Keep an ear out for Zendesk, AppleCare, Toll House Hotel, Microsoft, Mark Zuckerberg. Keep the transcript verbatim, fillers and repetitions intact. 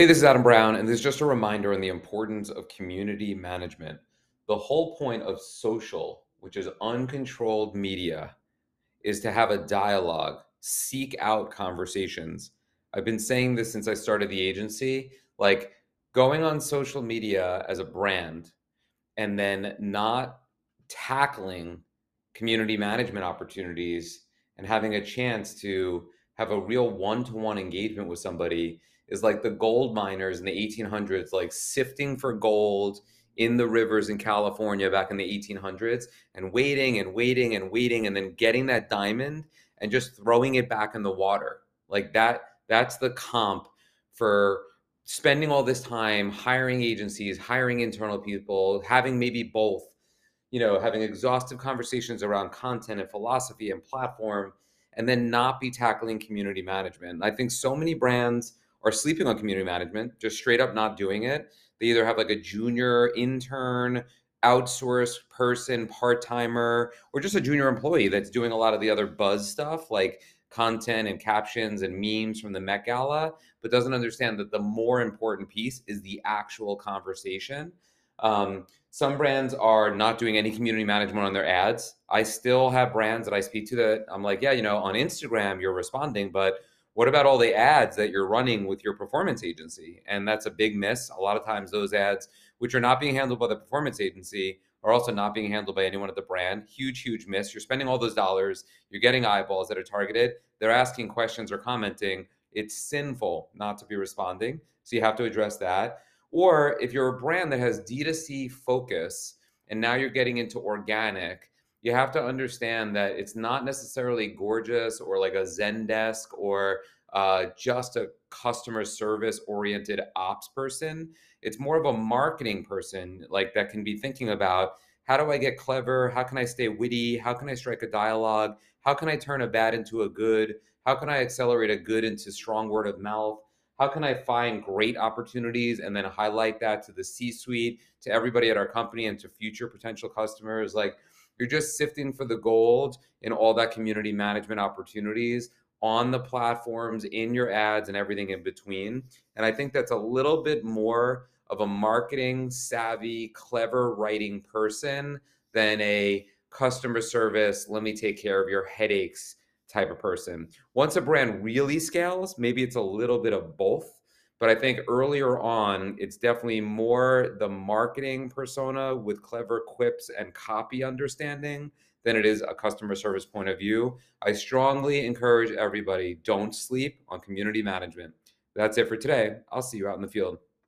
Hey, this is Adam Brown, and this is just a reminder on the importance of community management. The whole point of social, which is uncontrolled media, is to have a dialogue, seek out conversations. I've been saying this since I started the agency, like going on social media as a brand and then not tackling community management opportunities and having a chance to have a real one-to-one engagement with somebody is like the gold miners in the eighteen hundreds, like sifting for gold in the rivers in California back in the eighteen hundreds and waiting and waiting and waiting and then getting that diamond and just throwing it back in the water. Like that, that's the comp for spending all this time hiring agencies, hiring internal people, having maybe both, you know, having exhaustive conversations around content and philosophy and platform, and then not be tackling community management. And I think so many brands are sleeping on community management, just straight up not doing it. They either have like a junior intern, outsourced person, part-timer, or just a junior employee that's doing a lot of the other buzz stuff like content and captions and memes from the Met Gala, but doesn't understand that the more important piece is the actual conversation. Um, some brands are not doing any community management on their ads. I still have brands that I speak to that I'm like, yeah, you know, on Instagram you're responding, but what about all the ads that you're running with your performance agency? And that's a big miss. A lot of times those ads, which are not being handled by the performance agency, are also not being handled by anyone at the brand. Huge, huge miss. You're spending all those dollars. You're getting eyeballs that are targeted. They're asking questions or commenting. It's sinful not to be responding. So you have to address that. Or if you're a brand that has D two C focus and now you're getting into organic, you have to understand that it's not necessarily gorgeous or like a Zendesk or uh, just a customer service oriented ops person. It's more of a marketing person like that can be thinking about, how do I get clever? How can I stay witty? How can I strike a dialogue? How can I turn a bad into a good? How can I accelerate a good into strong word of mouth? How can I find great opportunities and then highlight that to the C-suite, to everybody at our company and to future potential customers? Like, you're just sifting for the gold in all that community management opportunities on the platforms, in your ads, and everything in between. And I think that's a little bit more of a marketing savvy, clever writing person than a customer service, let me take care of your headaches type of person. Once a brand really scales, maybe it's a little bit of both. But I think earlier on, it's definitely more the marketing persona with clever quips and copy understanding than it is a customer service point of view. I strongly encourage everybody, don't sleep on community management. That's it for today. I'll see you out in the field.